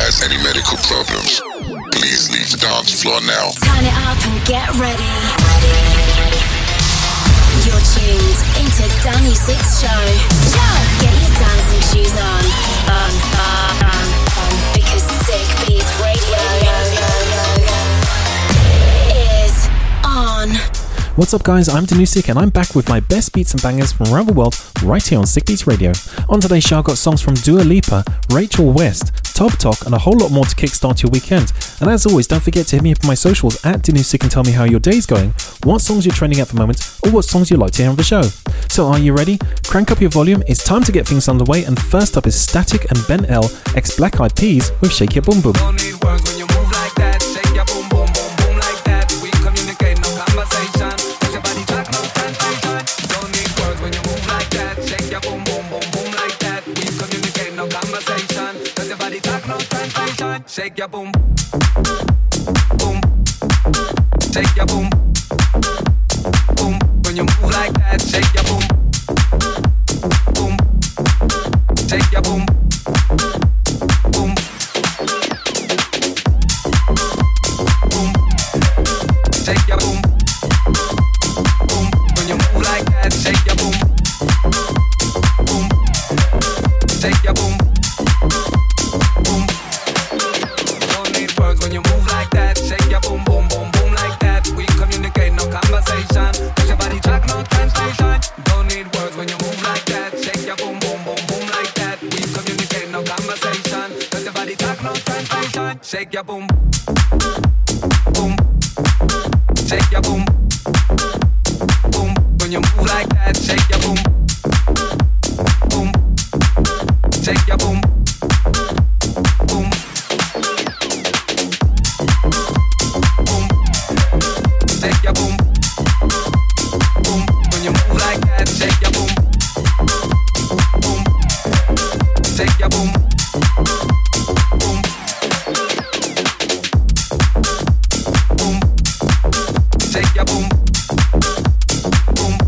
has any medical problems, please leave the dance floor now. Turn it up and get ready. You're tuned into Danny Six's show. Get your dancing shoes on. Because Sick Beats Radio is on. What's up guys, I'm Danny Six and I'm back with my best beats and bangers from around the world right here on Sick Beats Radio. On today's show I've got songs from Dua Lipa, Rachel West, Top Talk and a whole lot more to kickstart your weekend. And as always, don't forget to hit me up on my socials at Danny Six and tell me how your day's going, what songs you're trending at the moment or what songs you'd like to hear on the show. So are you ready? Crank up your volume, it's time to get things underway and first up is Static and Ben L X Black Eyed Peas with Shake Your Boom Boom. Shake your boom, boom. Shake your boom, boom. When you move like that, shake your boom, boom. Shake your boom, boom, boom. Shake your boom, boom. When you move like that, shake your boom, boom. Shake your boom. Shake your boom, boom. Shake your boom, boom. When you move like that, shake your boom, boom. Shake your boom, boom, boom. Shake your boom, boom. When you move like that, shake your boom, boom. Shake your boom.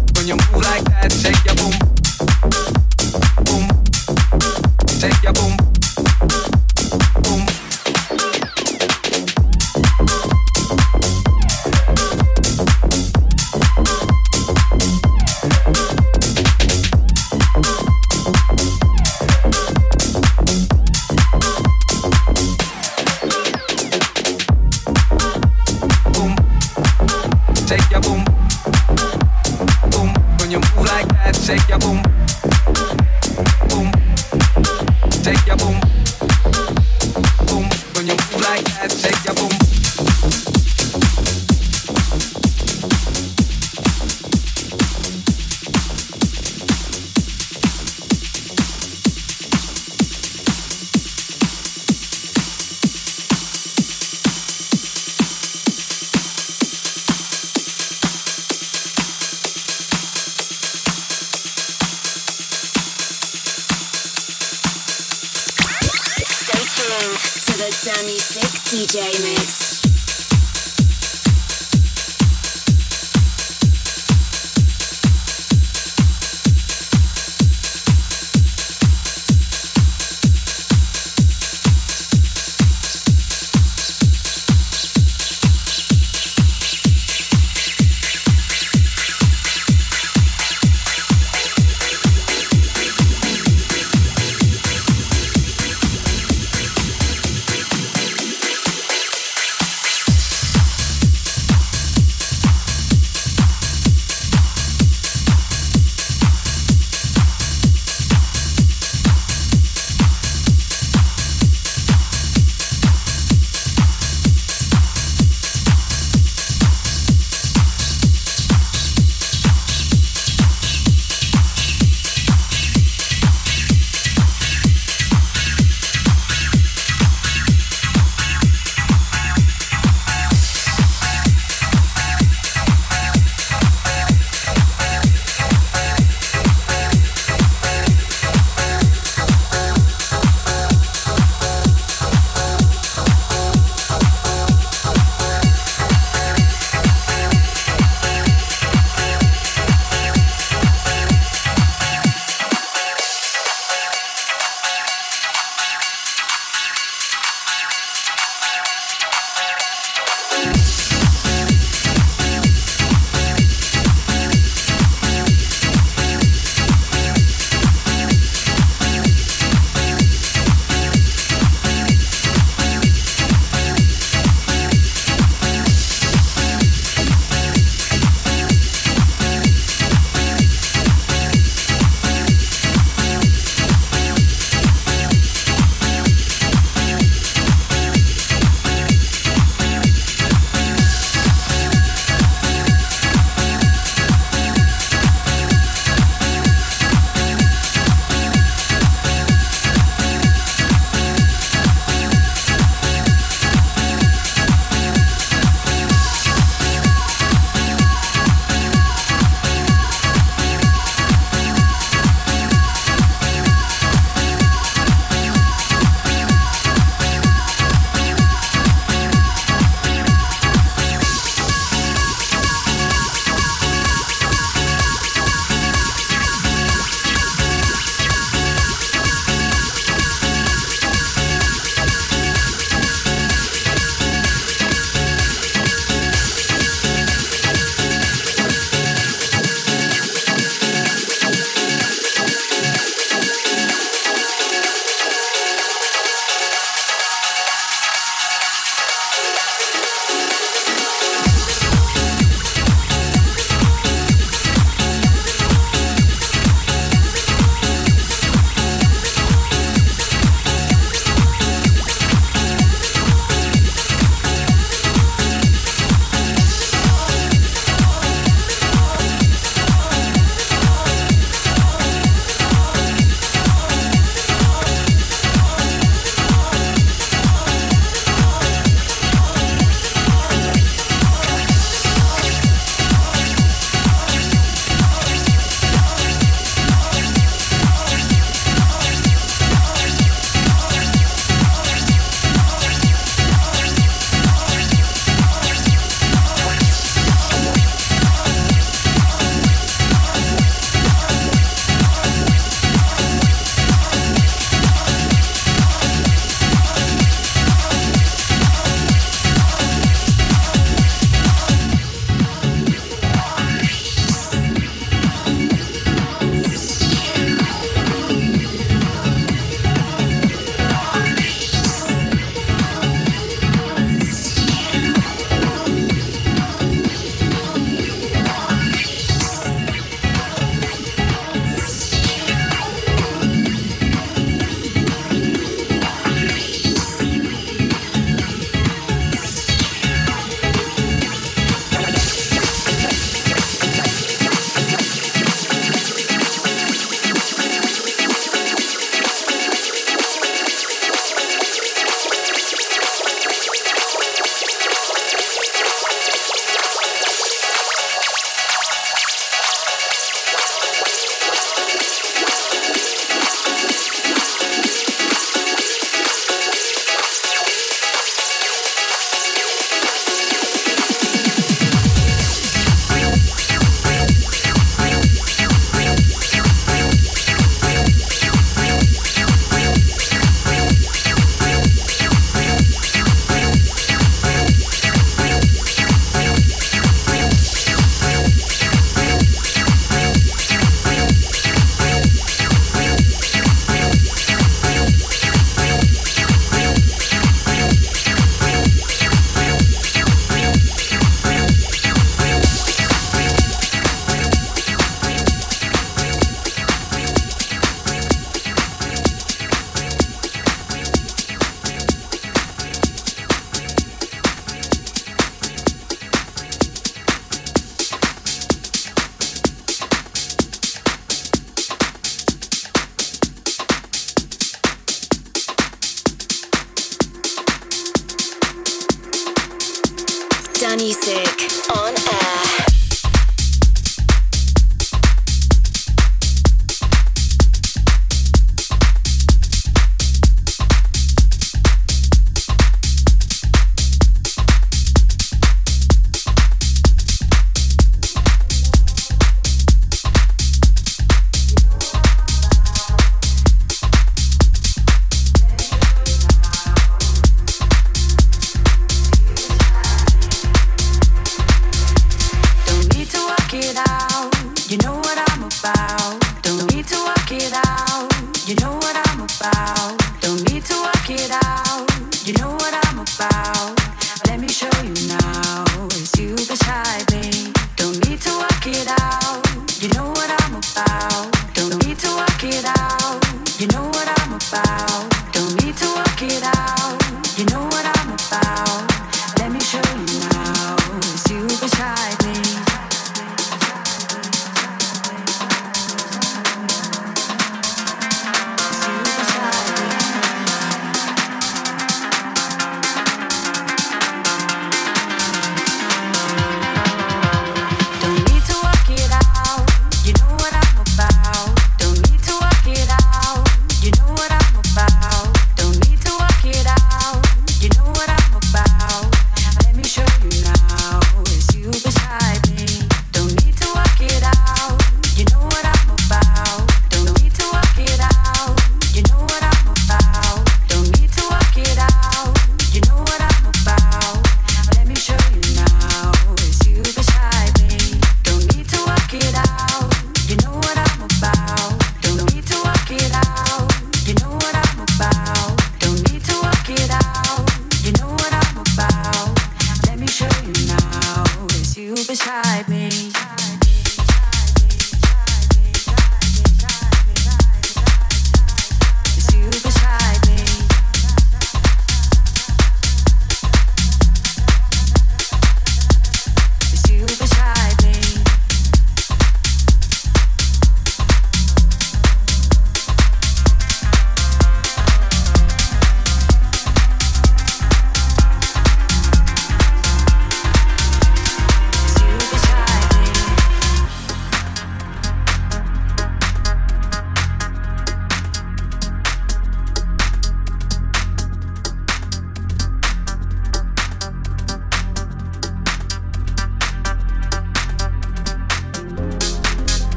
Danny Sick on air.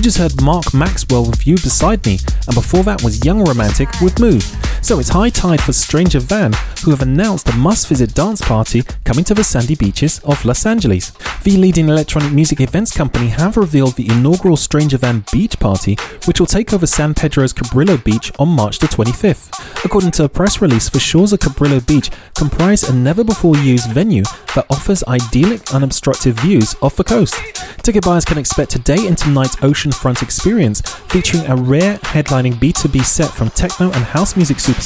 You just heard Mark Maxwell with You Beside Me, and before that was Young Romantic with Move. So it's high tide for Stranger Than, who have announced a must-visit dance party coming to the sandy beaches of Los Angeles. The leading electronic music events company have revealed the inaugural Stranger Than Beach Party, which will take over San Pedro's Cabrillo Beach on March the 25th. According to a press release, the shores of Cabrillo Beach comprise a never-before-used venue that offers idyllic, unobstructed views off the coast. Ticket buyers can expect today and tonight's oceanfront experience, featuring a rare headlining B2B set from techno and house music superstars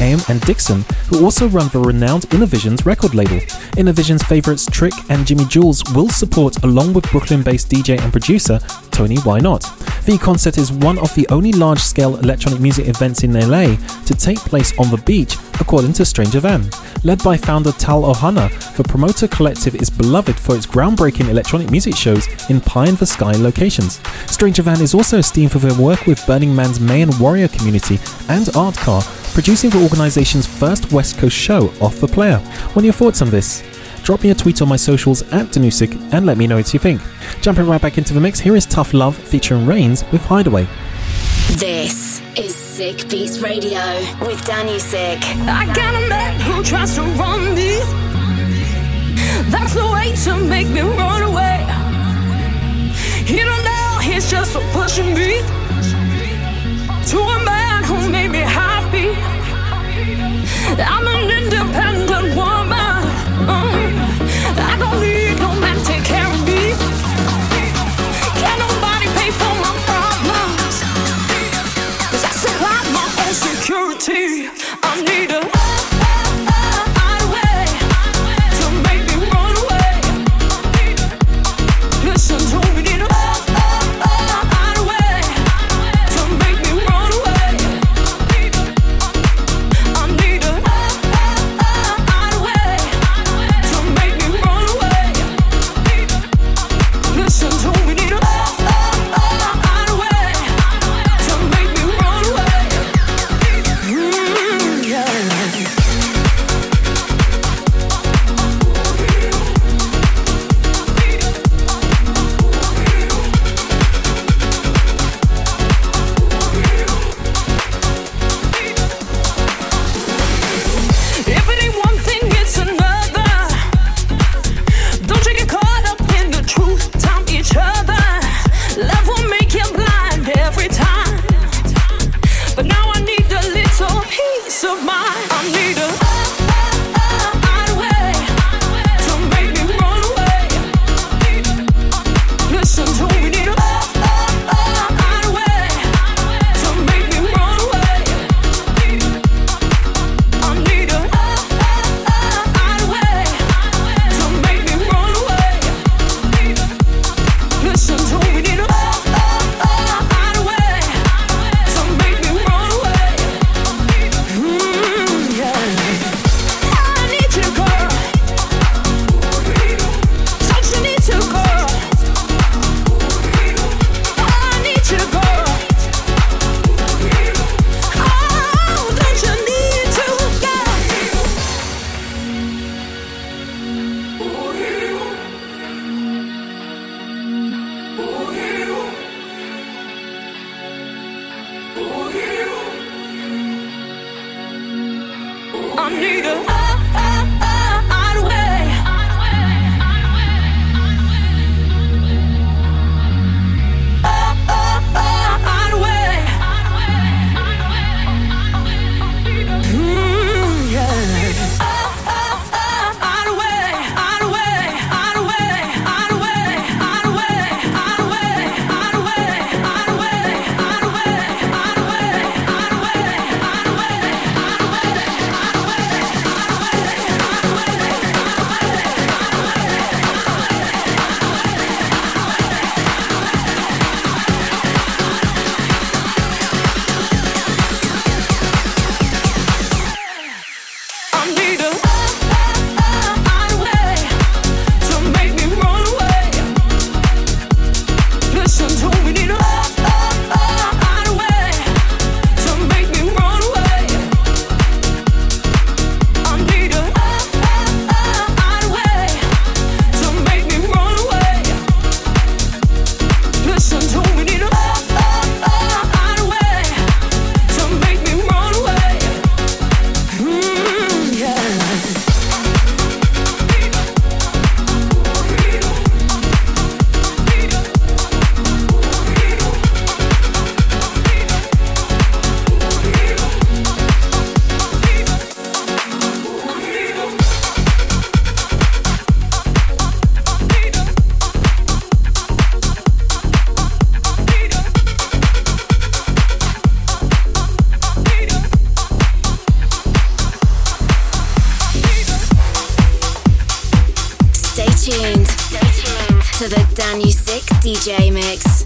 AM and Dixon, who also run the renowned Innervisions record label. Innervisions favourites Trick and Jimmy Jules will support, along with Brooklyn-based DJ and producer Tony Why Not. The concert is one of the only large-scale electronic music events in LA to take place on the beach, according to Stranger Than. Led by founder Tal Ohana, the promoter collective is beloved for its groundbreaking electronic music shows in pie-in-the-sky locations. Stranger Than is also esteemed for their work with Burning Man's Mayan Warrior community and Art Car, producing the organization's first West Coast show off the player. What are your thoughts on this? Drop me a tweet on my socials at Danusik and let me know what you think. Jumping right back into the mix, here is Tough Love featuring Reigns with Hideaway. This is Sick Beats Radio with Danusik. I got a man who tries to run me. That's the way to make me run away. He don't know, he's just pushing me to a man who made me happy. I'm an independent woman. I don't need no man to take care of me. Can't nobody pay for my problems, 'cause I supply my own security. I need a highway to make me run away. Stay tuned to the Danu Sick DJ mix.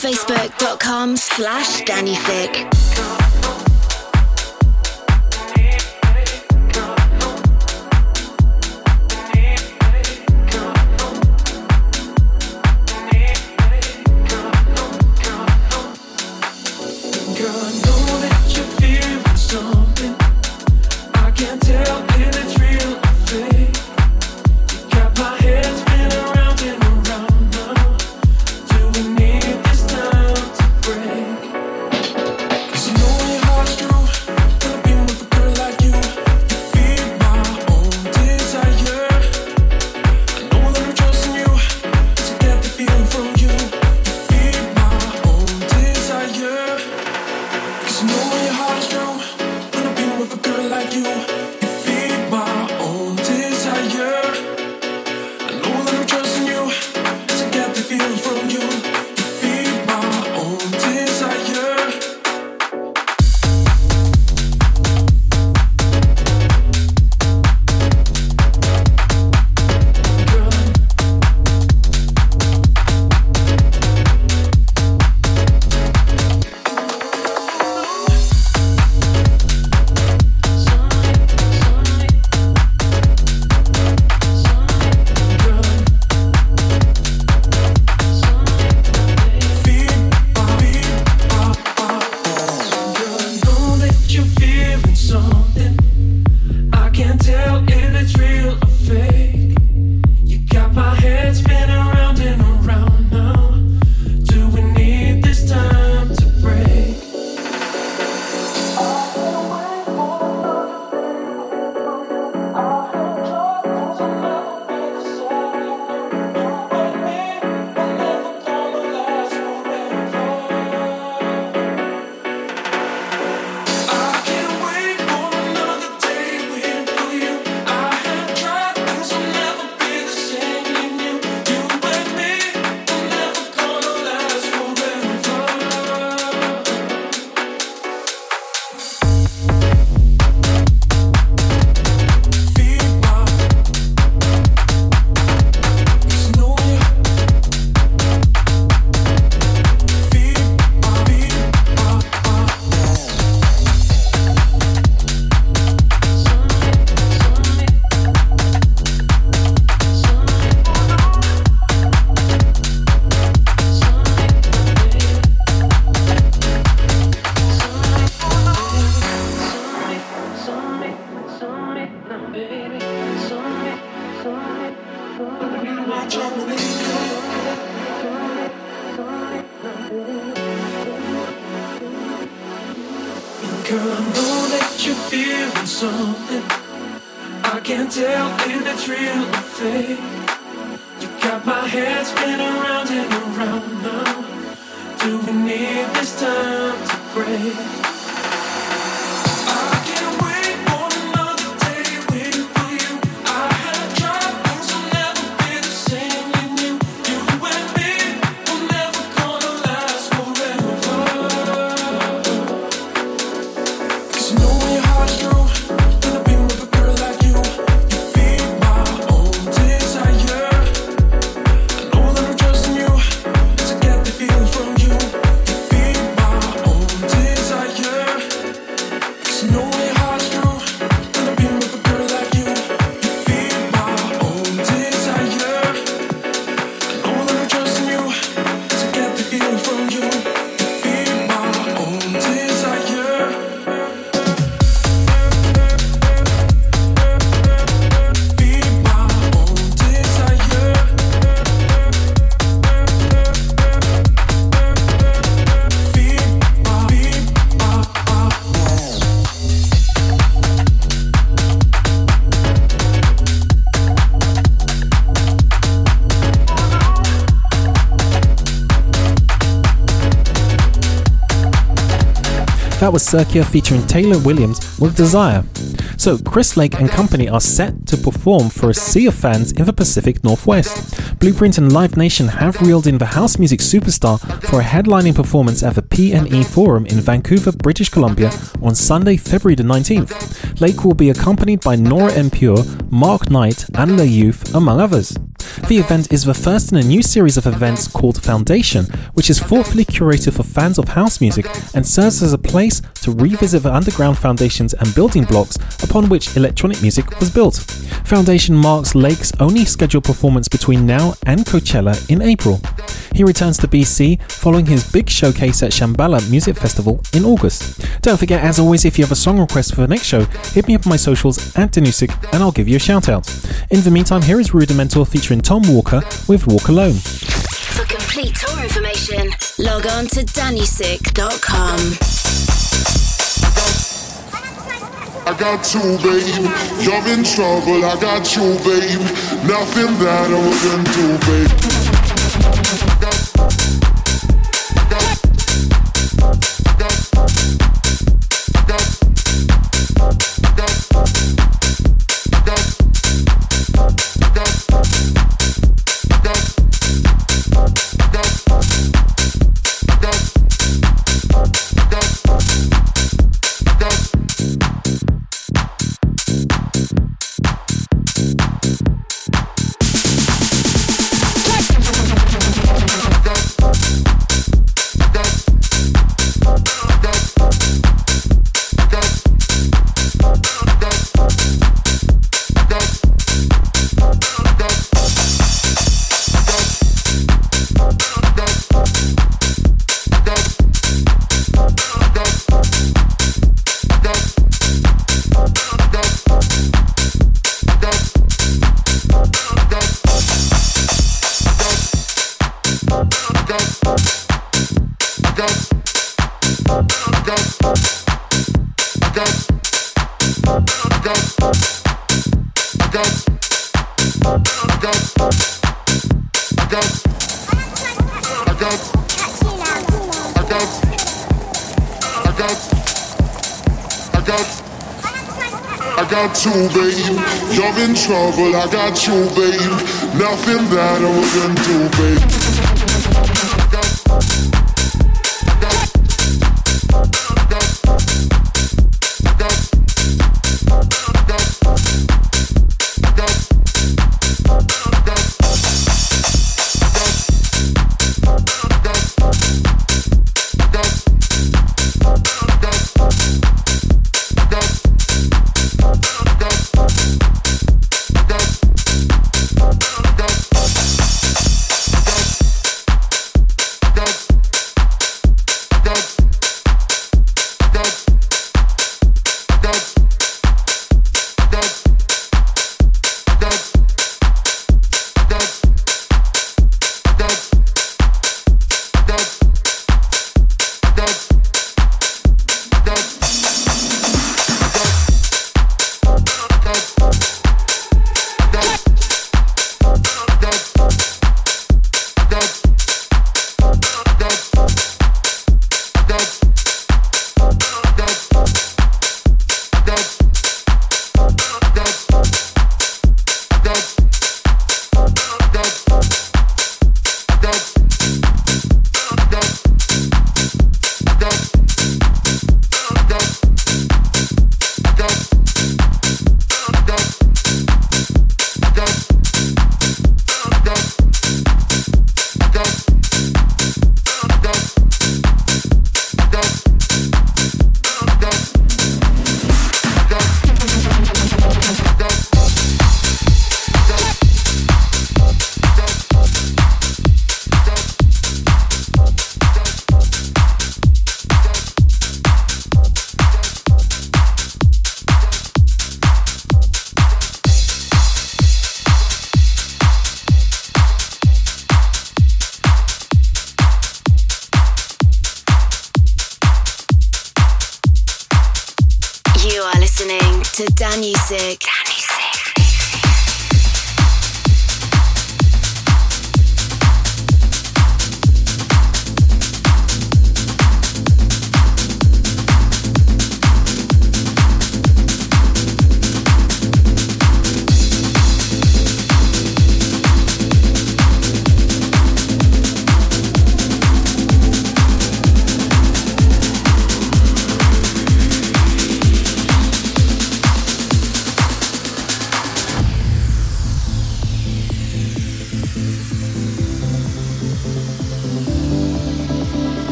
Facebook.com/DannySick. That was Circia featuring Taylor Williams with Desire. So Chris Lake and company are set to perform for a sea of fans in the Pacific Northwest. Blueprint and Live Nation have reeled in the house music superstar for a headlining performance at the PNE Forum in Vancouver, British Columbia on Sunday, February the 19th. Lake will be accompanied by Nora M Pure, Mark Knight and Le Youth, among others. The event is the first in a new series of events called Foundation, which is thoughtfully curated for fans of house music and serves as a place to revisit the underground foundations and building blocks upon which electronic music was built. Foundation marks Lake's only scheduled performance between now and Coachella in April. He returns to BC following his big showcase at Shambhala Music Festival in August. Don't forget, as always, if you have a song request for the next show, hit me up on my socials at Danusik and I'll give you a shout out. In the meantime, here is Rudimental featuring Tom Walker with Walk Alone. For complete tour information, log on to danusik.com. I got you, babe. You're in trouble. I got you, babe. Nothing that I wouldn't do, babe. Trouble, I got you, babe. Nothing that I wouldn't do, babe.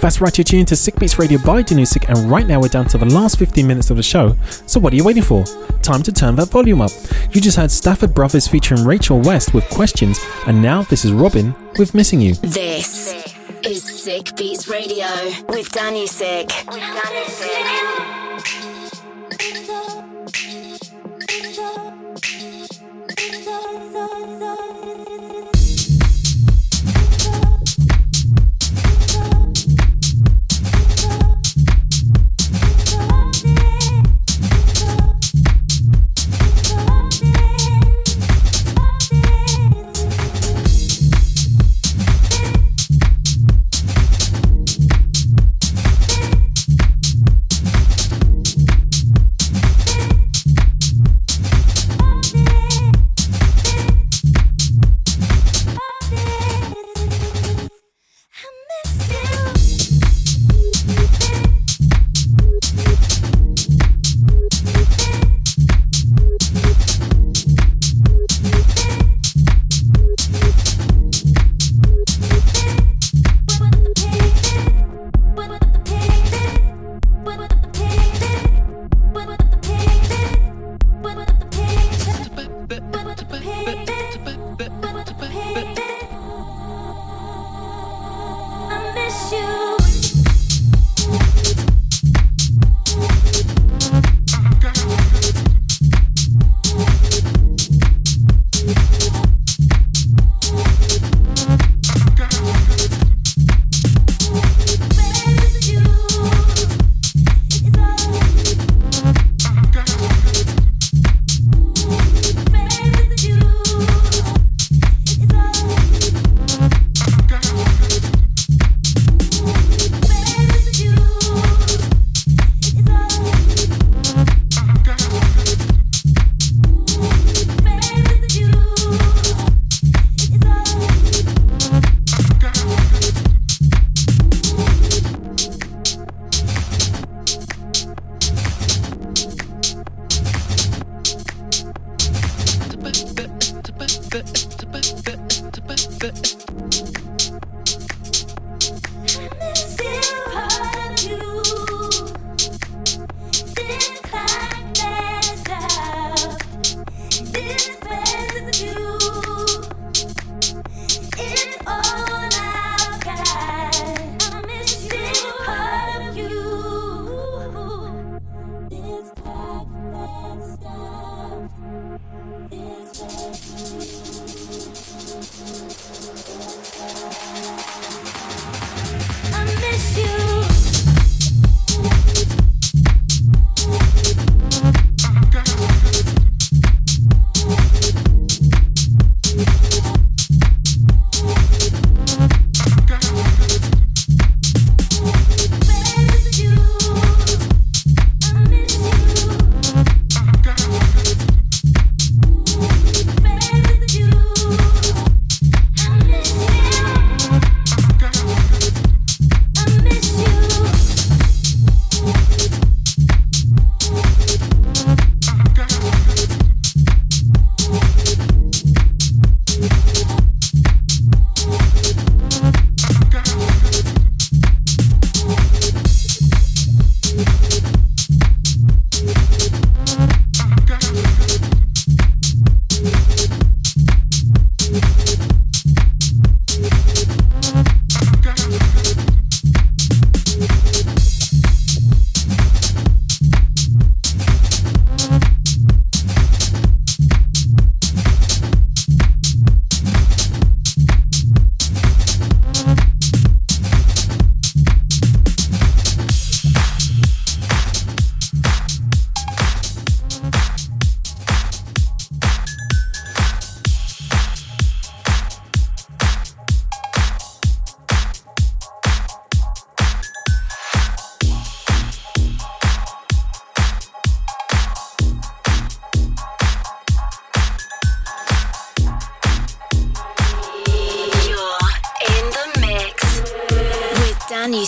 That's right, you're tuned to Sick Beats Radio by Danusik, and right now we're down to the last 15 minutes of the show, so what are you waiting for? Time to turn that volume up. You just heard Stafford Brothers featuring Rachel West with Questions, and now this is Robin with Missing You. This is Sick Beats Radio with Danusik.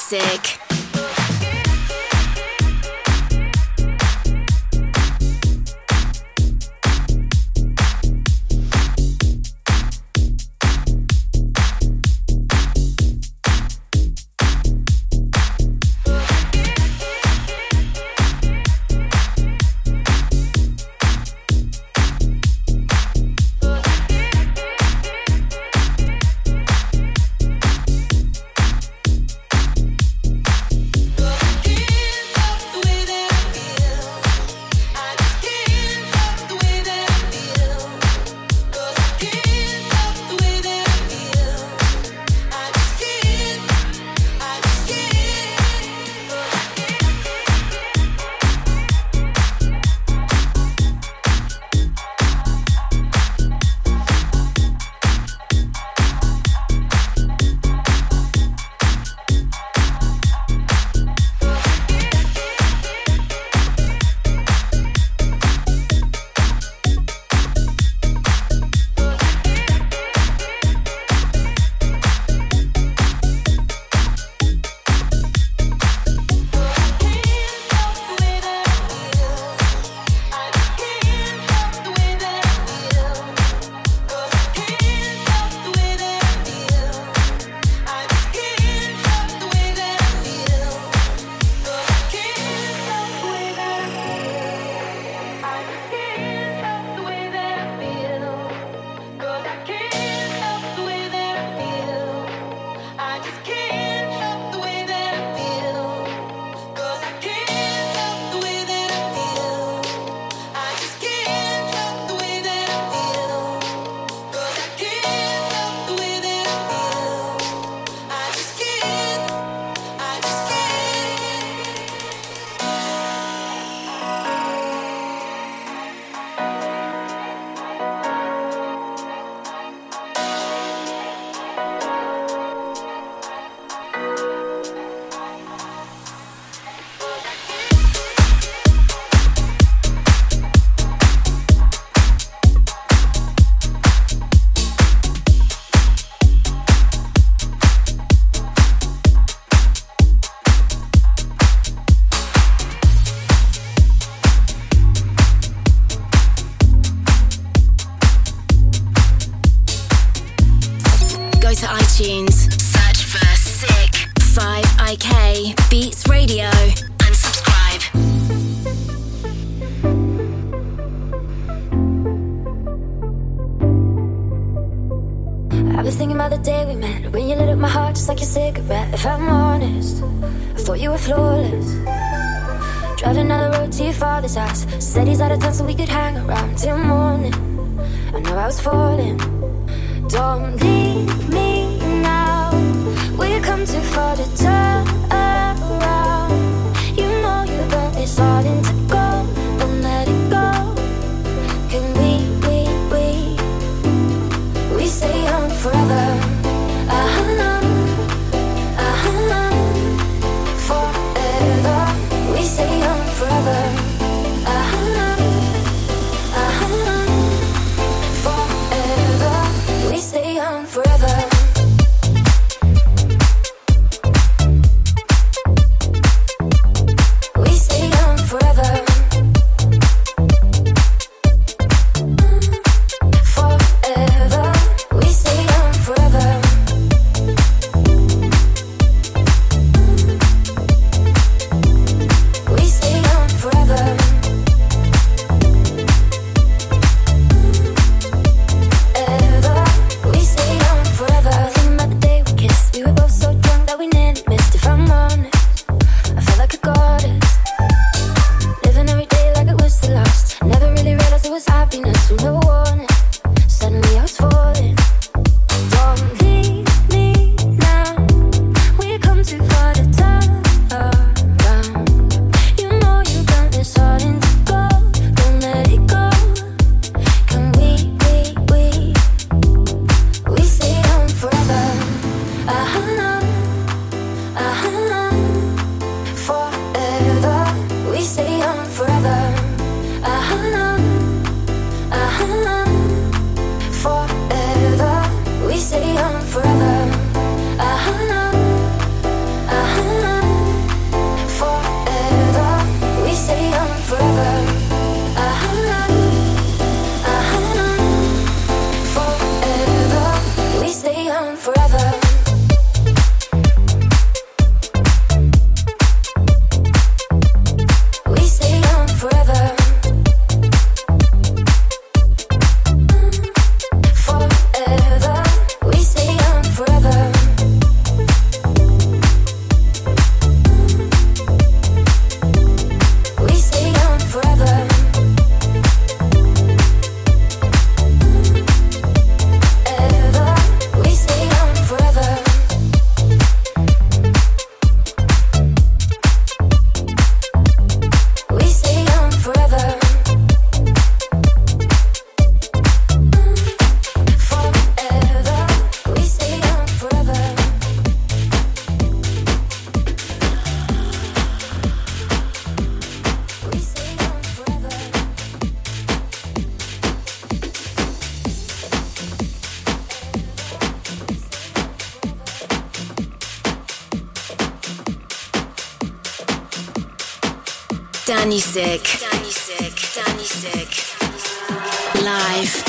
Sick. Said he's out of town so we could hang around till morning. I know I was falling. Don't leave me now. We've come too far to turn around. You know you got me starting to go. Don't let it go. Can we stay young forever? Forever. We stay young forever. Forever. Danny Sick. Live.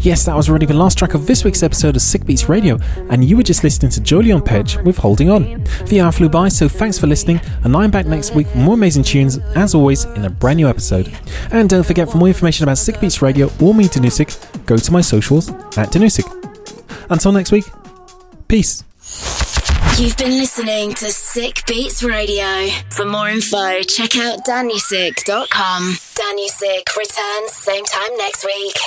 Yes, that was already the last track of this week's episode of Sick Beats Radio, and you were just listening to Jolyon Page with Holding On. The hour flew by, so thanks for listening, and I'm back next week with more amazing tunes, as always, in a brand new episode. And don't forget, for more information about Sick Beats Radio or me, Danusik, go to my socials at Danusik. Until next week, peace. You've been listening to Sick Beats Radio. For more info, check out danusik.com. Danusik returns same time next week.